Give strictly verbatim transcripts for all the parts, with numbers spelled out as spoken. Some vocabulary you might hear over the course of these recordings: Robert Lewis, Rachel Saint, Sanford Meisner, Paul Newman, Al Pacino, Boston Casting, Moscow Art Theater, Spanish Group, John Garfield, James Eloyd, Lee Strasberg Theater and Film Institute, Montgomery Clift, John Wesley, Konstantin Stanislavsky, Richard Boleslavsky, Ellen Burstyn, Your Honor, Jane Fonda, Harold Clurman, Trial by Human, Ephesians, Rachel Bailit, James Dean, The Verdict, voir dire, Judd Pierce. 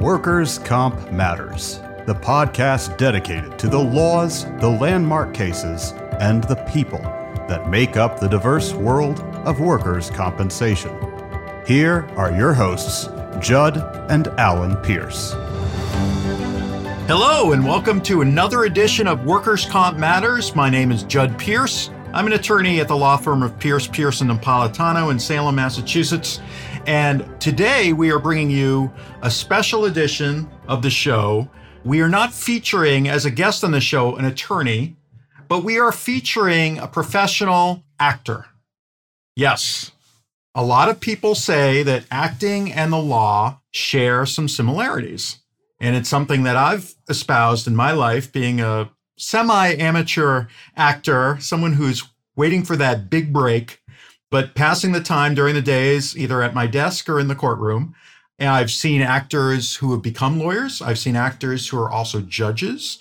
Workers' Comp Matters, the podcast dedicated to the laws, the landmark cases, and the people that make up the diverse world of workers' compensation. Here are your hosts, Judd and Alan Pierce. Hello, and welcome to another edition of Workers' Comp Matters. My name is Judd Pierce. I'm an attorney at the law firm of Pierce, Pearson, and Napolitano in Salem, Massachusetts. And today we are bringing you a special edition of the show. We are not featuring, as a guest on the show, an attorney, but we are featuring a professional actor. Yes, a lot of people say that acting and the law share some similarities. And it's something that I've espoused in my life, being a semi-amateur actor, someone who's waiting for that big break, but passing the time during the days, either at my desk or in the courtroom. And I've seen actors who have become lawyers. I've seen actors who are also judges.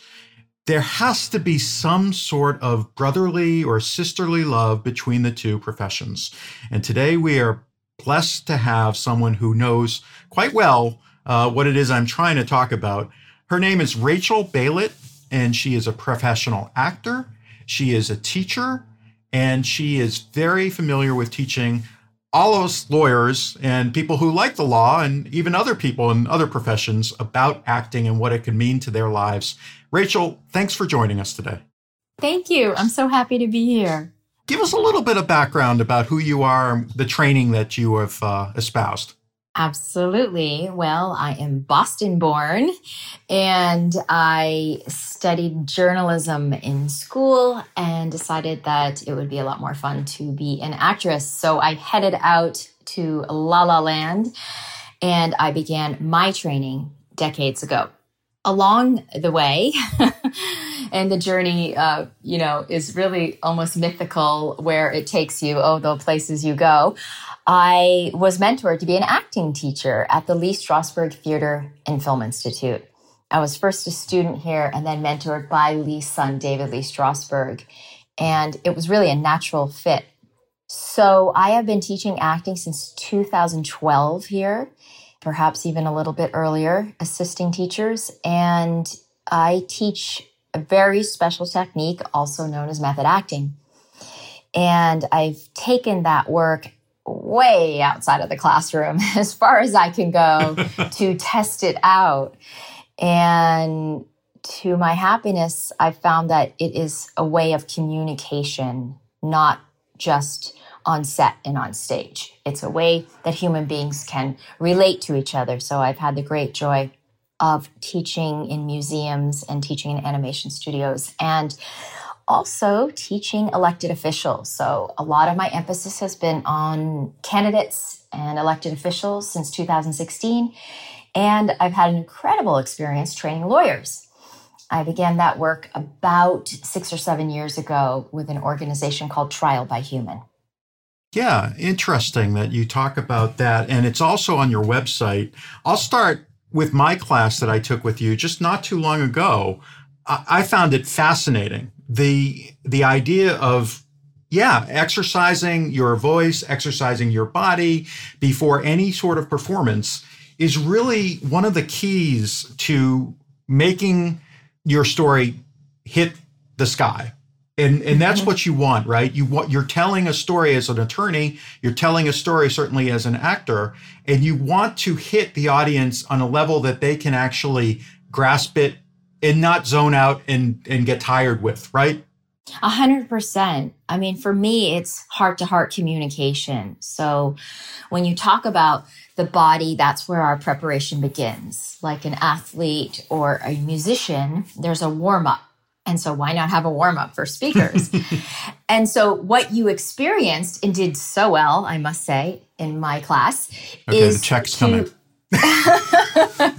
There has to be some sort of brotherly or sisterly love between the two professions. And today we are blessed to have someone who knows quite well uh, what it is I'm trying to talk about. Her name is Rachel Bailit, and she is a professional actor. She is a teacher, and she is very familiar with teaching all us lawyers and people who like the law and even other people in other professions about acting and what it can mean to their lives. Rachel, thanks for joining us today. Thank you. I'm so happy to be here. Give us a little bit of background about who you are and the training that you have uh, espoused. Absolutely. Well, I am Boston-born, and I studied journalism in school and decided that it would be a lot more fun to be an actress. So I headed out to La La Land, and I began my training decades ago. Along the way, and the journey, uh, you know, is really almost mythical where it takes you, oh, the places you go. I was mentored to be an acting teacher at the Lee Strasberg Theater and Film Institute. I was first a student here and then mentored by Lee's son, David Lee Strasberg. And it was really a natural fit. So I have been teaching acting since two thousand twelve here, perhaps even a little bit earlier, assisting teachers. And I teach a very special technique, also known as method acting. And I've taken that work way outside of the classroom as far as I can go to test it out. And to my happiness, I found that it is a way of communication, not just on set and on stage. It's a way that human beings can relate to each other. So I've had the great joy of teaching in museums and teaching in animation studios and also teaching elected officials. So a lot of my emphasis has been on candidates and elected officials since two thousand sixteen. And I've had an incredible experience training lawyers. I began that work about six or seven years ago with an organization called Trial by Human. Yeah, interesting that you talk about that. And it's also on your website. I'll start with my class that I took with you just not too long ago. I, I found it fascinating. The the idea of, yeah, exercising your voice, exercising your body before any sort of performance is really one of the keys to making your story hit the sky. And and that's what you want, right? You want, you're telling a story as an attorney, you're telling a story certainly as an actor, and you want to hit the audience on a level that they can actually grasp it and not zone out and, and get tired with, right? A hundred percent. I mean, for me, it's heart-to-heart communication. So when you talk about the body, that's where our preparation begins. Like an athlete or a musician, there's a warm-up. And so why not have a warm-up for speakers? And so what you experienced and did so well, I must say, in my class okay, is the check's to, coming.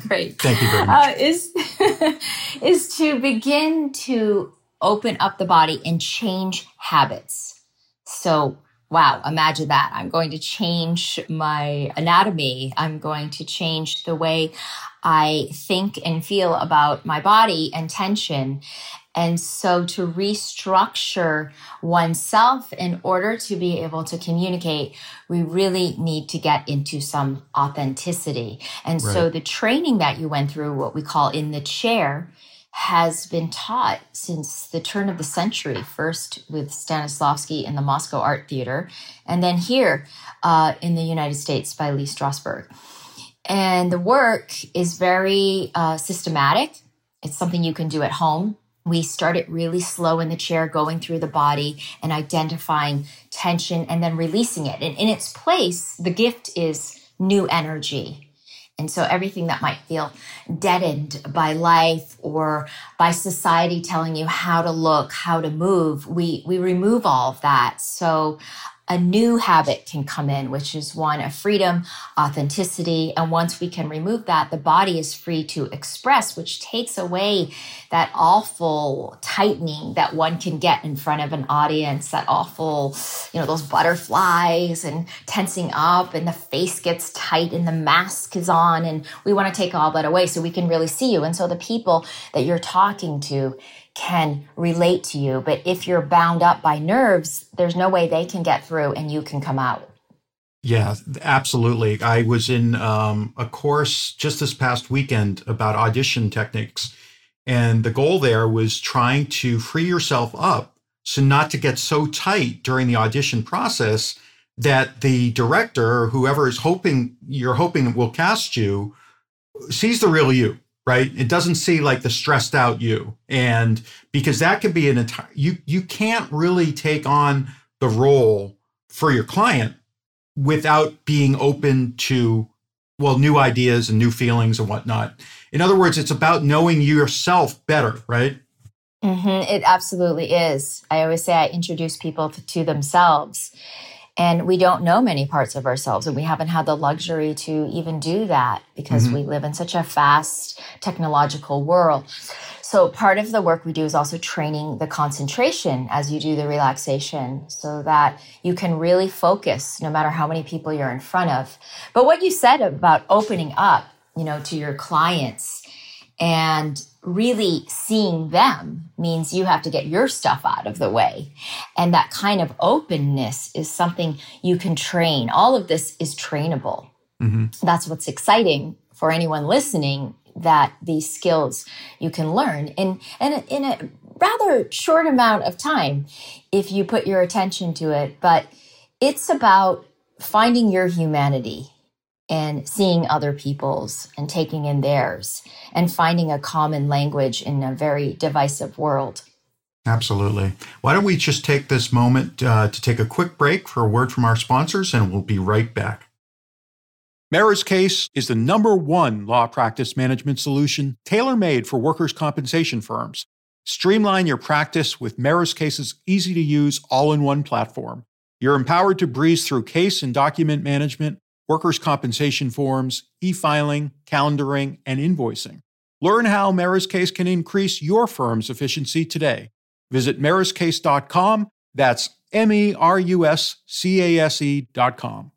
Great. Thank you very much. Uh, is, is to begin to open up the body and change habits. So, wow, imagine that. I'm going to change my anatomy. I'm going to change the way I think and feel about my body and tension. And so to restructure oneself in order to be able to communicate, we really need to get into some authenticity. And right. so the training that you went through, what we call in the chair, has been taught since the turn of the century, first with Stanislavski in the Moscow Art Theater, and then here uh, in the United States by Lee Strasberg. And the work is very uh, systematic. It's something you can do at home. We started really slow in the chair, going through the body and identifying tension and then releasing it. And in its place, the gift is new energy. And so everything that might feel deadened by life or by society telling you how to look, how to move, we, we remove all of that. So a new habit can come in, which is one of freedom, authenticity. And once we can remove that, the body is free to express, which takes away that awful tightening that one can get in front of an audience, that awful, you know, those butterflies and tensing up and the face gets tight and the mask is on. And we want to take all that away so we can really see you. And so the people that you're talking to can relate to you. But if you're bound up by nerves, there's no way they can get through and you can come out. Yeah, absolutely. I was in um, a course just this past weekend about audition techniques. And the goal there was trying to free yourself up so not to get so tight during the audition process that the director, whoever is hoping you're hoping will cast you, sees the real you. Right? It doesn't see like the stressed out you. And because that could be an entire, you, you can't really take on the role for your client without being open to, well, new ideas and new feelings and whatnot. In other words, it's about knowing yourself better, right? Mm-hmm. It absolutely is. I always say I introduce people to themselves. And we don't know many parts of ourselves, and we haven't had the luxury to even do that because mm-hmm. we live in such a fast technological world. So part of the work we do is also training the concentration as you do the relaxation so that you can really focus no matter how many people you're in front of. But what you said about opening up, you know, to your clients and really seeing them means you have to get your stuff out of the way. And that kind of openness is something you can train. All of this is trainable. Mm-hmm. That's what's exciting for anyone listening, that these skills you can learn in, in, a, in a rather short amount of time if you put your attention to it. But it's about finding your humanity and seeing other people's and taking in theirs and finding a common language in a very divisive world. Absolutely. Why don't we just take this moment uh, to take a quick break for a word from our sponsors, and we'll be right back. MerusCase is the number one law practice management solution tailor-made for workers' compensation firms. Streamline your practice with MerusCase's easy-to-use all-in-one platform. You're empowered to breeze through case and document management, workers' compensation forms, e-filing, calendaring, and invoicing. Learn how MerusCase can increase your firm's efficiency today. Visit merus case dot com. That's M E R U S C A S E dot com.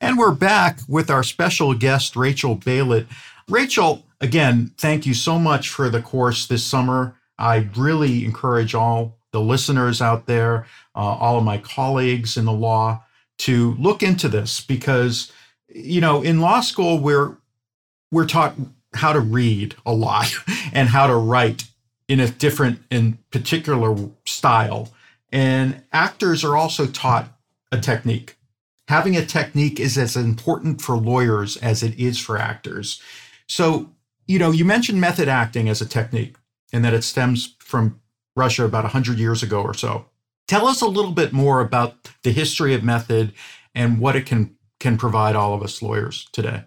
And we're back with our special guest, Rachel Bailit. Rachel, again, thank you so much for the course this summer. I really encourage all the listeners out there, uh, all of my colleagues in the law, to look into this because, you know, in law school, we're we're taught how to read a lot and how to write in a different and particular style. And actors are also taught a technique. Having a technique is as important for lawyers as it is for actors. So, you know, you mentioned method acting as a technique and that it stems from Russia about one hundred years ago or so. Tell us a little bit more about the history of method and what it can, can provide all of us lawyers today.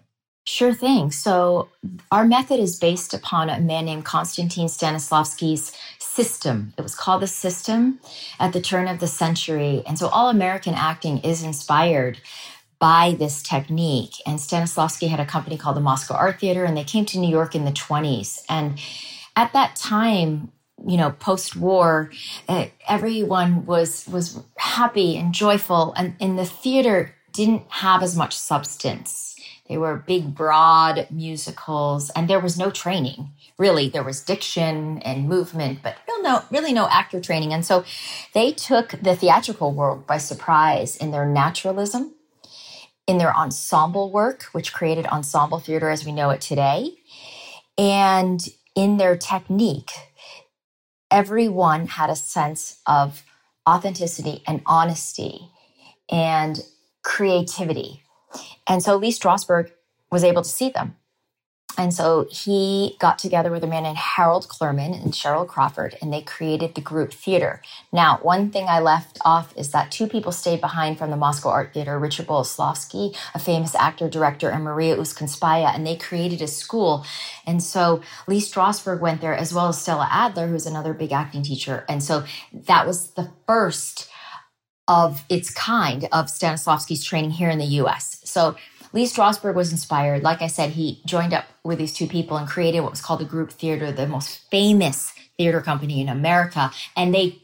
Sure thing. So our method is based upon a man named Konstantin Stanislavsky's system. It was called the system at the turn of the century. And so all American acting is inspired by this technique. And Stanislavsky had a company called the Moscow Art Theater, and they came to New York in the twenties. And at that time, you know, post-war, uh, everyone was was happy and joyful. And in the theater didn't have as much substance. They were big, broad musicals, and there was no training. Really, there was diction and movement, but really no, really no actor training. And so they took the theatrical world by surprise in their naturalism, in their ensemble work, which created ensemble theater as we know it today, and in their technique. Everyone had a sense of authenticity and honesty and creativity. And so Lee Strasberg was able to see them. And so he got together with a man named Harold Clurman and Cheryl Crawford, and they created the Group Theater. Now, one thing I left off is that two people stayed behind from the Moscow Art Theater, Richard Boleslavsky, a famous actor, director, and Maria Uskonspaya, and they created a school. And so Lee Strasberg went there, as well as Stella Adler, who's another big acting teacher. And so that was the first of its kind of Stanislavski's training here in the U S. So Lee Strasberg was inspired. Like I said, he joined up with these two people and created what was called the Group Theater, the most famous theater company in America. And they,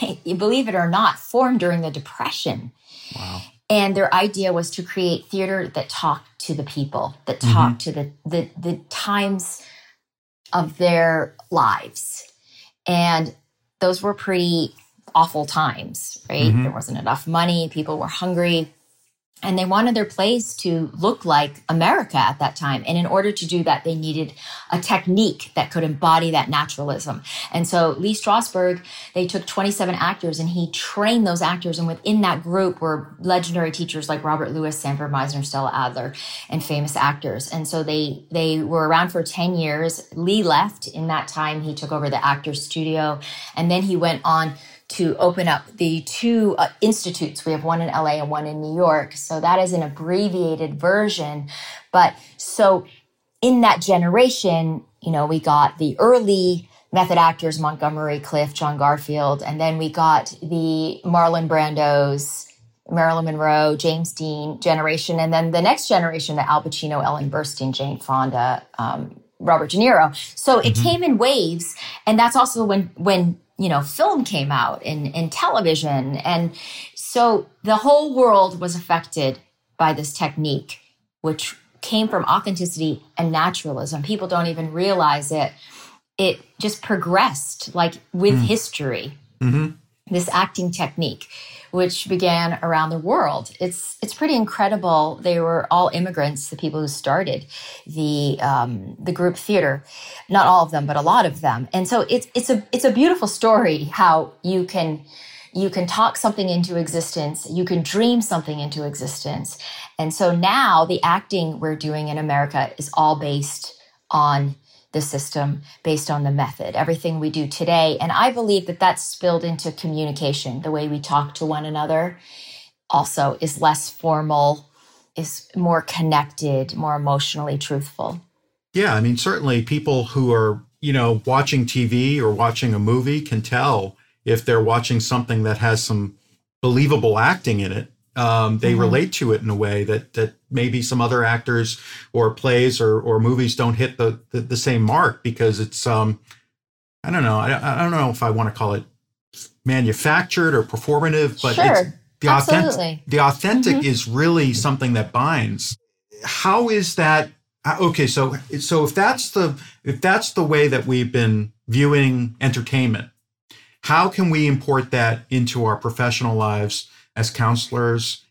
they believe it or not, formed during the Depression. Wow. And their idea was to create theater that talked to the people, that talked mm-hmm. to the, the, the times of their lives. And those were pretty awful times, right? Mm-hmm. There wasn't enough money. People were hungry. And they wanted their plays to look like America at that time. And in order to do that, they needed a technique that could embody that naturalism. And so Lee Strasberg, they took twenty-seven actors and he trained those actors. And within that group were legendary teachers like Robert Lewis, Sanford Meisner, Stella Adler, and famous actors. And so they, they were around for ten years. Lee left. In that time, he took over the Actors Studio. And then he went on to open up the two uh, institutes. We have one in L A and one in New York. So that is an abbreviated version. But so in that generation, you know, we got the early method actors, Montgomery Clift, John Garfield, and then we got the Marlon Brando's, Marilyn Monroe, James Dean generation, and then the next generation, the Al Pacino, Ellen Burstyn, Jane Fonda, um, Robert De Niro. So mm-hmm. it came in waves, and that's also when when you know, film came out and, and television. And so the whole world was affected by this technique, which came from authenticity and naturalism. People don't even realize it. It just progressed like with mm. history, mm-hmm. this acting technique, which began around the world. It's it's pretty incredible. They were all immigrants, the people who started the um, the group theater, not all of them, but a lot of them. And so it's it's a it's a beautiful story how you can you can talk something into existence, you can dream something into existence. And so now the acting we're doing in America is all based on the system, based on the method, everything we do today. And I believe that that's spilled into communication. The way we talk to one another also is less formal, is more connected, more emotionally truthful. Yeah, I mean, certainly people who are, you know, watching T V or watching a movie can tell if they're watching something that has some believable acting in it. Um, they mm-hmm. relate to it in a way that that maybe some other actors or plays or, or movies don't hit the, the, the same mark because it's, um, I don't know. I, I don't know if I want to call it manufactured or performative, but sure. it's the authentic, the authentic mm-hmm. is really something that binds. How is that? Okay. So, so if that's the, if that's the way that we've been viewing entertainment, how can we import that into our professional lives as counselors?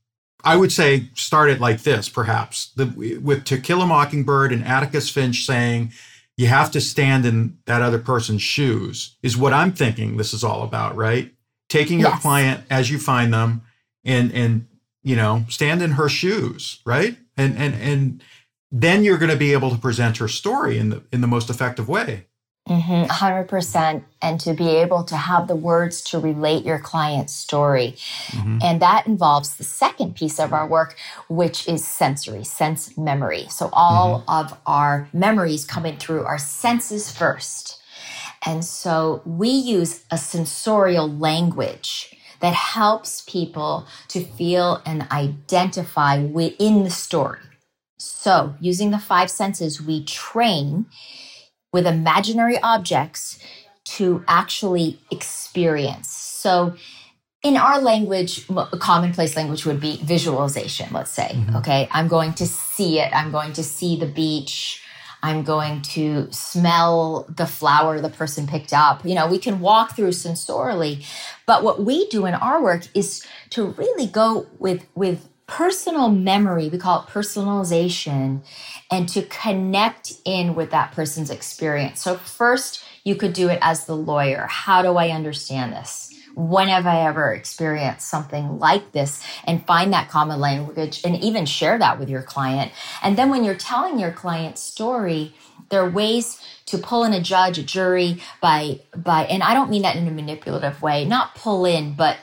I would say start it like this, perhaps, the, with To Kill a Mockingbird and Atticus Finch saying, you have to stand in that other person's shoes, is what I'm thinking this is all about, right? Taking yes. your client as you find them and, and you know, stand in her shoes, right? And and and then you're going to be able to present her story in the in the most effective way. Mm-hmm, one hundred percent. And to be able to have the words to relate your client's story. Mm-hmm. And that involves the second piece of our work, which is sensory, sense memory. So all mm-hmm. of our memories come in through our senses first. And so we use a sensorial language that helps people to feel and identify within the story. So using the five senses, we train with imaginary objects to actually experience. So in our language, a commonplace language would be visualization, let's say. Mm-hmm. Okay, I'm going to see it. I'm going to see the beach. I'm going to smell the flower the person picked up. You know, we can walk through sensorily. But what we do in our work is to really go with, with personal memory. We call it personalization, and to connect in with that person's experience. So first, you could do it as the lawyer. How do I understand this? When have I ever experienced something like this? And find that common language and even share that with your client. And then when you're telling your client's story, there are ways to pull in a judge, a jury, by, by, and I don't mean that in a manipulative way, not pull in, but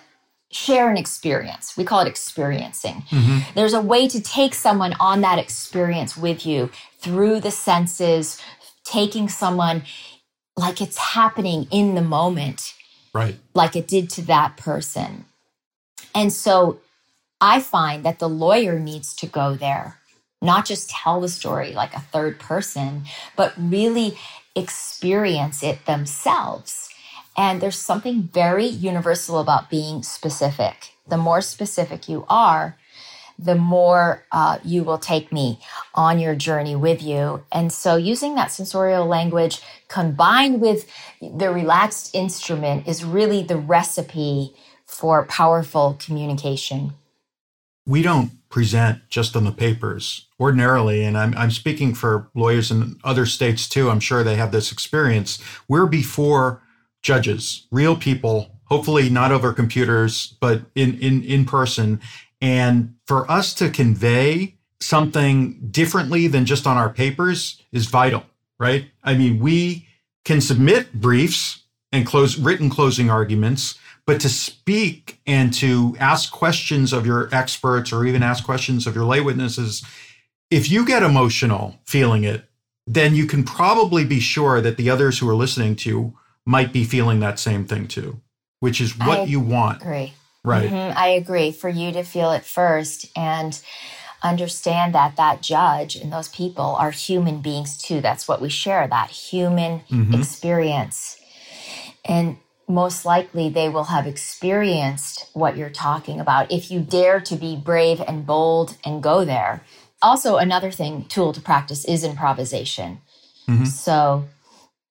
share an experience. We call it experiencing. Mm-hmm. There's a way to take someone on that experience with you through the senses, taking someone like it's happening in the moment. Right. Like it did to that person. And so I find that the lawyer needs to go there, not just tell the story like a third person, but really experience it themselves. And there's something very universal about being specific. The more specific you are, the more uh, you will take me on your journey with you. And so using that sensorial language combined with the relaxed instrument is really the recipe for powerful communication. We don't present just on the papers ordinarily, and I'm, I'm speaking for lawyers in other states too. I'm sure they have this experience. We're before judges, real people, hopefully not over computers, but in, in, in person. And for us to convey something differently than just on our papers is vital, right? I mean, we can submit briefs and close written closing arguments, but to speak and to ask questions of your experts or even ask questions of your lay witnesses, if you get emotional feeling it, then you can probably be sure that the others who are listening to you might be feeling that same thing too, which is what I you want. Agree. Right. Mm-hmm. I agree. For you to feel it first and understand that that judge and those people are human beings too. That's what we share, that human mm-hmm. experience. And most likely they will have experienced what you're talking about if you dare to be brave and bold and go there. Also, another thing, tool to practice is improvisation. Mm-hmm. So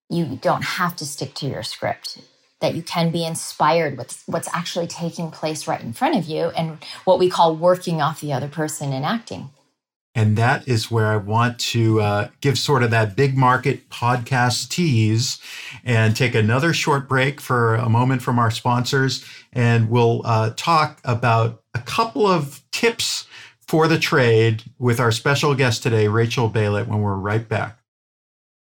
you don't have to stick to your script. That you can be inspired with what's actually taking place right in front of you and what we call working off the other person in acting. And that is where I want to uh, give sort of that big market podcast tease and take another short break for a moment from our sponsors. And we'll uh, talk about a couple of tips for the trade with our special guest today, Rachel Bailit, when we're right back.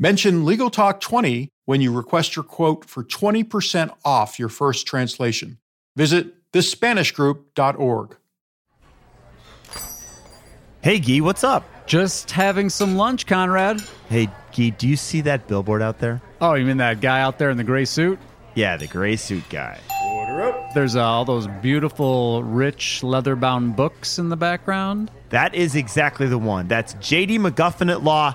Mention Legal Talk twenty when you request your quote for twenty percent off your first translation. Visit the spanish group dot org. Hey, Guy, what's up? Just having some lunch, Conrad. Hey, Guy, do you see that billboard out there? Oh, you mean that guy out there in the gray suit? Yeah, the gray suit guy. Order up. There's uh, all those beautiful, rich, leather-bound books in the background. That is exactly the one. That's J D. McGuffin at Law.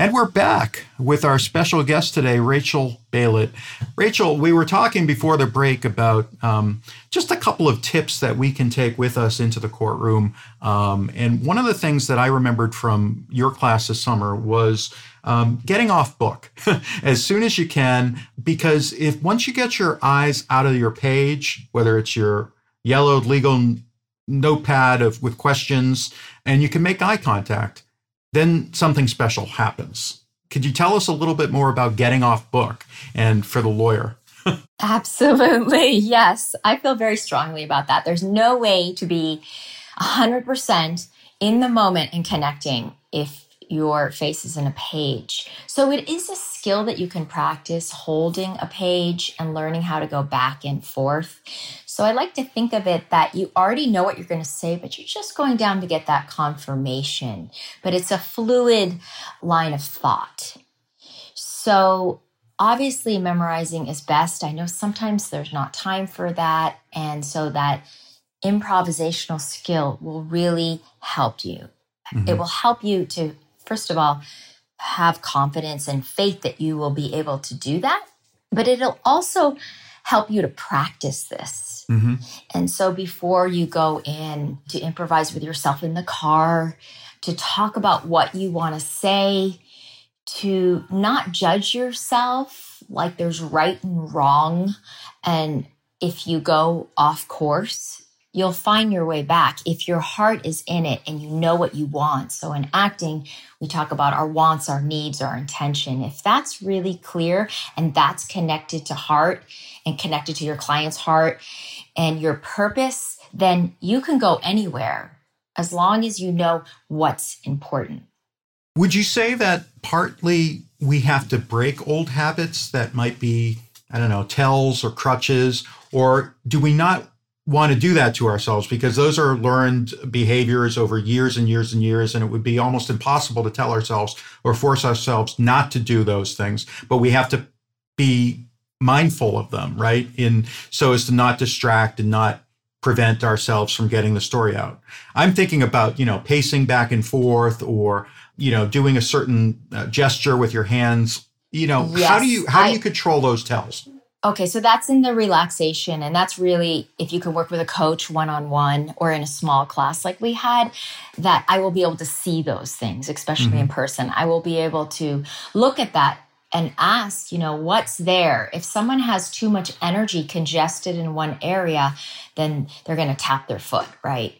And we're back with our special guest today, Rachel Bailit. Rachel, we were talking before the break about um, just a couple of tips that we can take with us into the courtroom. Um, and one of the things that I remembered from your class this summer was um, getting off book as soon as you can, because if once you get your eyes out of your page, whether it's your yellowed legal notepad of with questions, and you can make eye contact, then something special happens. Could you tell us a little bit more about Getting Off Book and For the Lawyer? Absolutely, yes. I feel very strongly about that. There's no way to be one hundred percent in the moment and connecting if your face is in a page. So it is a skill that you can practice, holding a page and learning how to go back and forth. So I like to think of it that you already know what you're going to say, but you're just going down to get that confirmation. But it's a fluid line of thought. So obviously memorizing is best. I know sometimes there's not time for that. And so that improvisational skill will really help you. Mm-hmm. It will help you to, first of all, have confidence and faith that you will be able to do that. But it'll also help you to practice this. Mm-hmm. And so before you go in to improvise with yourself in the car, to talk about what you want to say, to not judge yourself like there's right and wrong. And if you go off course, you'll find your way back if your heart is in it and you know what you want. So in acting, we talk about our wants, our needs, our intention. If that's really clear and that's connected to heart and connected to your client's heart and your purpose, then you can go anywhere as long as you know what's important. Would you say that partly we have to break old habits that might be, I don't know, tells or crutches, or do we not want to do that to ourselves because those are learned behaviors over years and years and years, and it would be almost impossible to tell ourselves or force ourselves not to do those things, but we have to be mindful of them, right? In so as to not distract and not prevent ourselves from getting the story out. I'm thinking about, you know, pacing back and forth, or, you know, doing a certain uh, gesture with your hands. You know, yes, how do you how I- do you control those tells? Okay, so that's in the relaxation, and that's really if you can work with a coach one-on-one or in a small class like we had, that I will be able to see those things, especially mm-hmm. in person. I will be able to look at that and ask, you know, what's there? If someone has too much energy congested in one area, then they're going to tap their foot, right?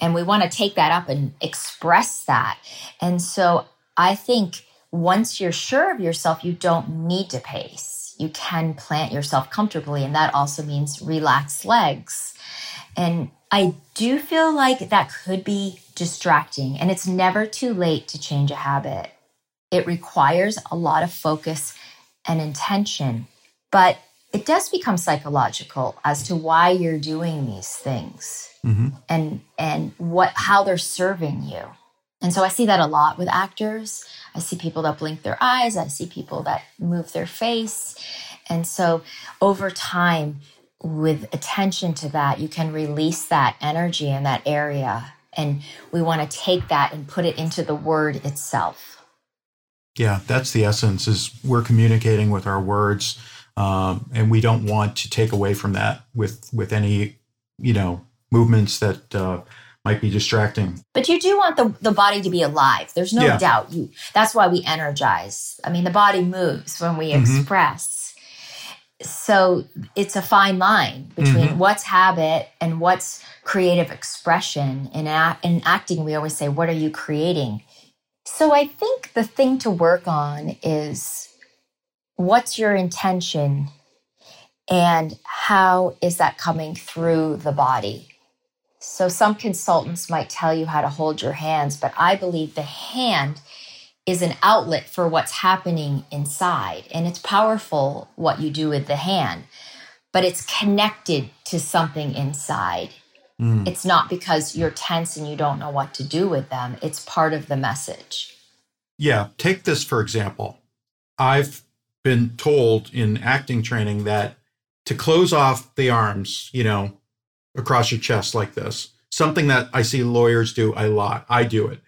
And we want to take that up and express that. And so I think once you're sure of yourself, you don't need to pace. You can plant yourself comfortably, and that also means relaxed legs. And I do feel like that could be distracting, and it's never too late to change a habit. It requires a lot of focus and intention, but it does become psychological as to why you're doing these things mm-hmm. and and what how they're serving you. And so I see that a lot with actors. I see people that blink their eyes. I see people that move their face. And so over time, with attention to that, you can release that energy in that area. And we want to take that and put it into the word itself. Yeah, that's the essence, is we're communicating with our words. Um, and we don't want to take away from that with, with any, you know, movements that... Uh, might be distracting. But you do want the, the body to be alive. There's no yeah. doubt. You, that's why we energize. I mean, the body moves when we mm-hmm. express. So it's a fine line between mm-hmm. what's habit and what's creative expression. In, a, in acting, we always say, what are you creating? So I think the thing to work on is what's your intention and how is that coming through the body? So some consultants might tell you how to hold your hands, but I believe the hand is an outlet for what's happening inside. And it's powerful what you do with the hand, but it's connected to something inside. Mm. It's not because you're tense and you don't know what to do with them. It's part of the message. Yeah. Take this, for example. I've been told in acting training that to close off the arms, you know, across your chest like this, something that I see lawyers do a lot. I do it.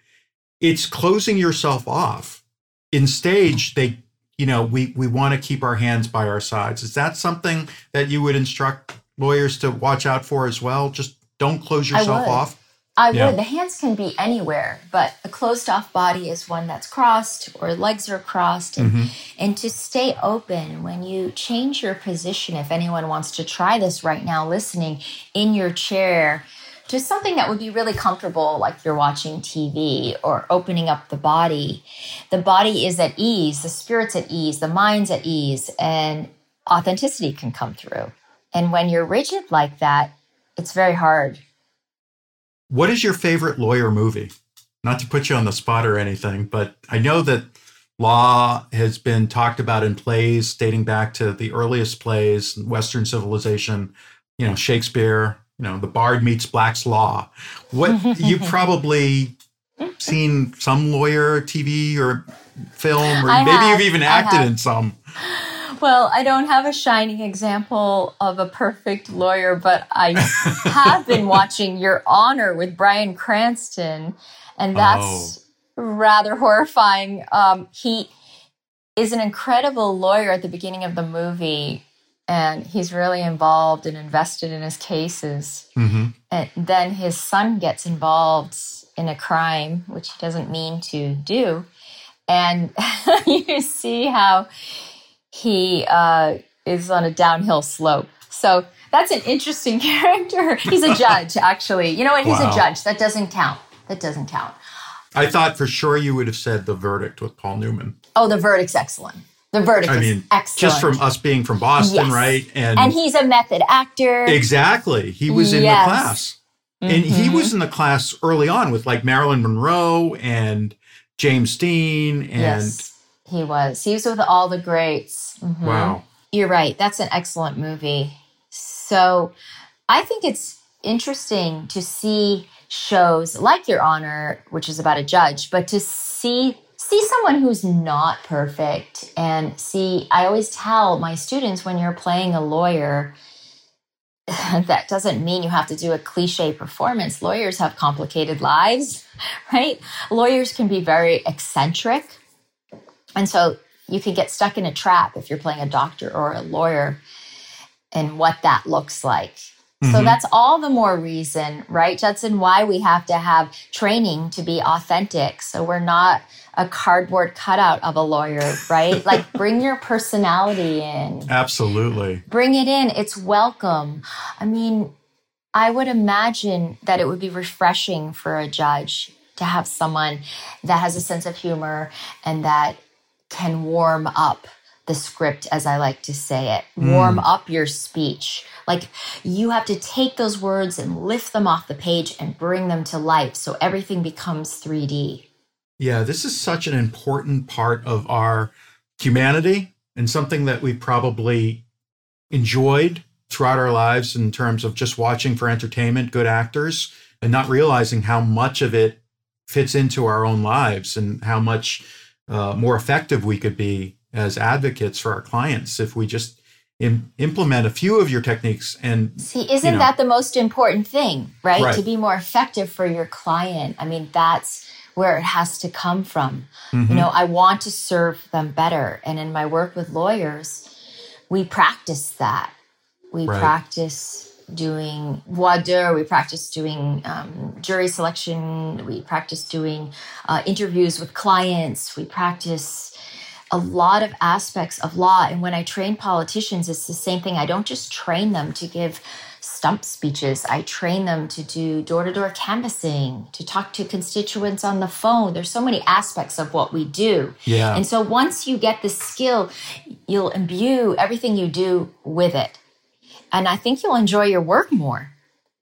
It's closing yourself off. In stage, they, you know, we we want to keep our hands by our sides. Is that something that you would instruct lawyers to watch out for as well? Just don't close yourself I off. I yeah. would. The hands can be anywhere, but a closed off body is one that's crossed or legs are crossed. And, mm-hmm. and to stay open when you change your position, if anyone wants to try this right now, listening in your chair, just something that would be really comfortable, like you're watching T V or opening up the body. The body is at ease, the spirit's at ease, the mind's at ease, and authenticity can come through. And when you're rigid like that, it's very hard. What is your favorite lawyer movie? Not to put you on the spot or anything, but I know that law has been talked about in plays dating back to the earliest plays, Western civilization, you know, Shakespeare, you know, the bard meets Black's Law. What you've probably seen some lawyer T V or film, or I maybe have. You've even acted in some. Well, I don't have a shining example of a perfect lawyer, but I have been watching Your Honor with Bryan Cranston, and that's oh. rather horrifying. Um, he is an incredible lawyer at the beginning of the movie, and he's really involved and invested in his cases. Mm-hmm. And then his son gets involved in a crime, which he doesn't mean to do. And you see how he uh, is on a downhill slope. So that's an interesting character. He's a judge, actually. You know what? He's wow. a judge. That doesn't count. That doesn't count. I thought for sure you would have said The Verdict with Paul Newman. Oh, The Verdict's excellent. The Verdict I mean, is excellent. Just from us being from Boston, yes. right? And, and he's a method actor. Exactly. He was in yes. the class. Mm-hmm. And he was in the class early on with like Marilyn Monroe and James Dean and... Yes. He was. He was with all the greats. Mm-hmm. Wow. You're right. That's an excellent movie. So I think it's interesting to see shows like Your Honor, which is about a judge, but to see see someone who's not perfect. And see, I always tell my students, when you're playing a lawyer, that doesn't mean you have to do a cliche performance. Lawyers have complicated lives, right? Lawyers can be very eccentric. And so you can get stuck in a trap if you're playing a doctor or a lawyer and what that looks like. Mm-hmm. So that's all the more reason, right, Judson, why we have to have training to be authentic. So we're not a cardboard cutout of a lawyer, right? Like bring your personality in. Absolutely. Bring it in. It's welcome. I mean, I would imagine that it would be refreshing for a judge to have someone that has a sense of humor and that can warm up the script, as I like to say it, warm mm. up your speech. Like you have to take those words and lift them off the page and bring them to life so everything becomes three D. Yeah, this is such an important part of our humanity and something that we probably enjoyed throughout our lives in terms of just watching for entertainment, good actors, and not realizing how much of it fits into our own lives and how much uh, more effective we could be as advocates for our clients if we just im- implement a few of your techniques. And see, isn't you know, that the most important thing, right? right? To be more effective for your client. I mean, that's where it has to come from. Mm-hmm. You know, I want to serve them better. And in my work with lawyers, we practice that. We right. practice doing voir dire, we practice doing um, jury selection, we practice doing uh, interviews with clients, we practice a lot of aspects of law. And when I train politicians, it's the same thing. I don't just train them to give stump speeches. I train them to do door-to-door canvassing, to talk to constituents on the phone. There's so many aspects of what we do. Yeah. And so once you get the skill, you'll imbue everything you do with it. And I think you'll enjoy your work more.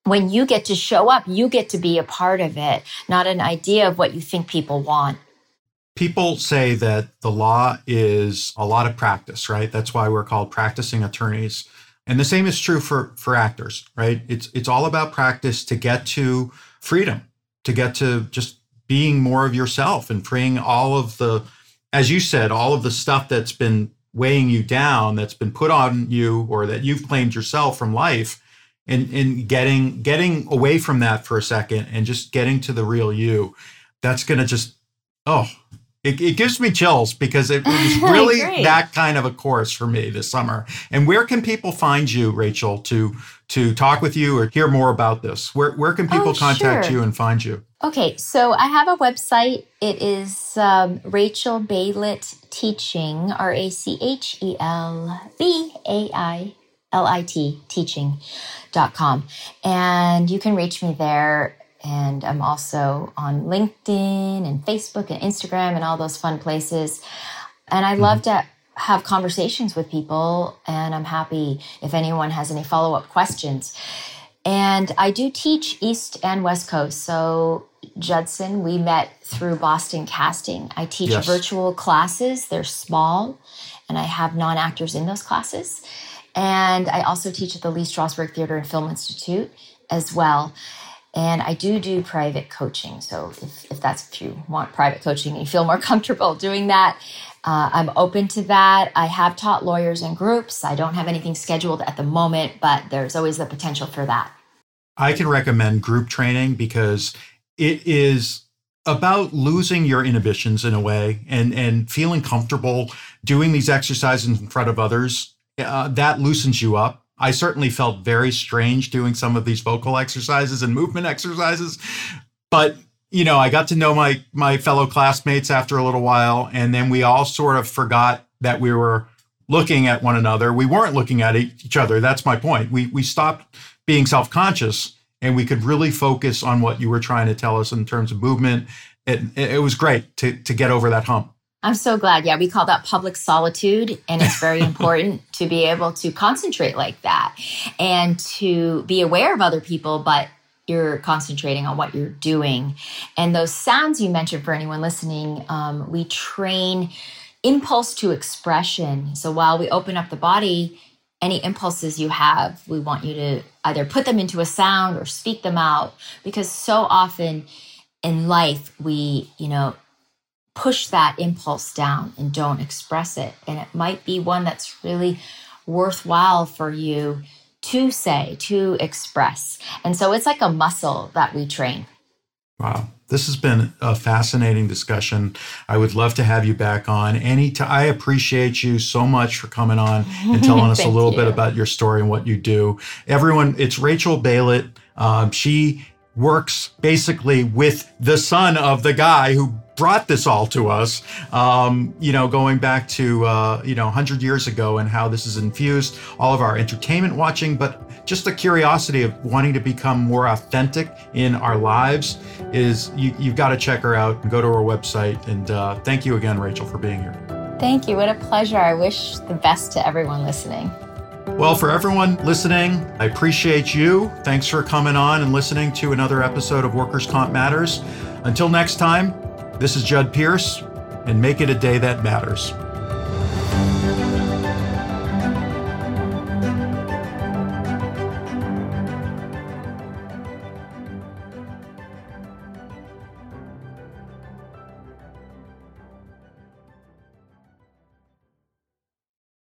When you get to show up, you get to be a part of it, not an idea of what you think people want. People say that the law is a lot of practice, right? That's why we're called practicing attorneys. And the same is true for, for actors, right? It's it's all about practice to get to freedom, to get to just being more of yourself and freeing all of the, as you said, all of the stuff that's been weighing you down, that's been put on you or that you've claimed yourself from life, and, and getting getting away from that for a second and just getting to the real you. That's going to just, oh, it, it gives me chills because it was really that kind of a course for me this summer. And where can people find you, Rachel, to to talk with you or hear more about this? Where where can people oh, contact sure. you and find you? Okay, so I have a website. It is um, Rachel Bailit Teaching, R A C H E L B A I L I T, teaching dot com. And you can reach me there. And I'm also on LinkedIn and Facebook and Instagram and all those fun places. And I mm-hmm. love to have conversations with people. And I'm happy if anyone has any follow-up questions. And I do teach East and West Coast. So Judson, we met through Boston Casting. I teach yes. virtual classes. They're small. And I have non-actors in those classes. And I also teach at the Lee Strasberg Theater and Film Institute as well. And I do do private coaching. So if, if that's if you want private coaching and you feel more comfortable doing that, uh, I'm open to that. I have taught lawyers in groups. I don't have anything scheduled at the moment, but there's always the potential for that. I can recommend group training because it is about losing your inhibitions in a way and, and feeling comfortable doing these exercises in front of others. Uh, that loosens you up. I certainly felt very strange doing some of these vocal exercises and movement exercises, but you know, I got to know my my fellow classmates after a little while, and then we all sort of forgot that we were looking at one another. We weren't looking at each other. That's my point. We we stopped being self-conscious, and we could really focus on what you were trying to tell us in terms of movement. It it was great to to get over that hump. I'm so glad. Yeah, we call that public solitude, and it's very important to be able to concentrate like that and to be aware of other people, but you're concentrating on what you're doing. And those sounds you mentioned, for anyone listening, um, we train impulse to expression. So while we open up the body, any impulses you have, we want you to either put them into a sound or speak them out, because so often in life we, you know, push that impulse down and don't express it. And it might be one that's really worthwhile for you to say, to express. And so it's like a muscle that we train. Wow. This has been a fascinating discussion. I would love to have you back on any time. I appreciate you so much for coming on and telling us a little you. bit about your story and what you do. Everyone, it's Rachel Bailit. Um, she works basically with the son of the guy who brought this all to us, um, you know, going back to, uh, you know, one hundred years ago, and how this has infused all of our entertainment watching, but just the curiosity of wanting to become more authentic in our lives is, you, you've got to check her out and go to her website. And uh, thank you again, Rachel, for being here. Thank you. What a pleasure. I wish the best to everyone listening. Well, for everyone listening, I appreciate you. Thanks for coming on and listening to another episode of Workers' Comp Matters. Until next time, this is Judd Pierce, and make it a day that matters.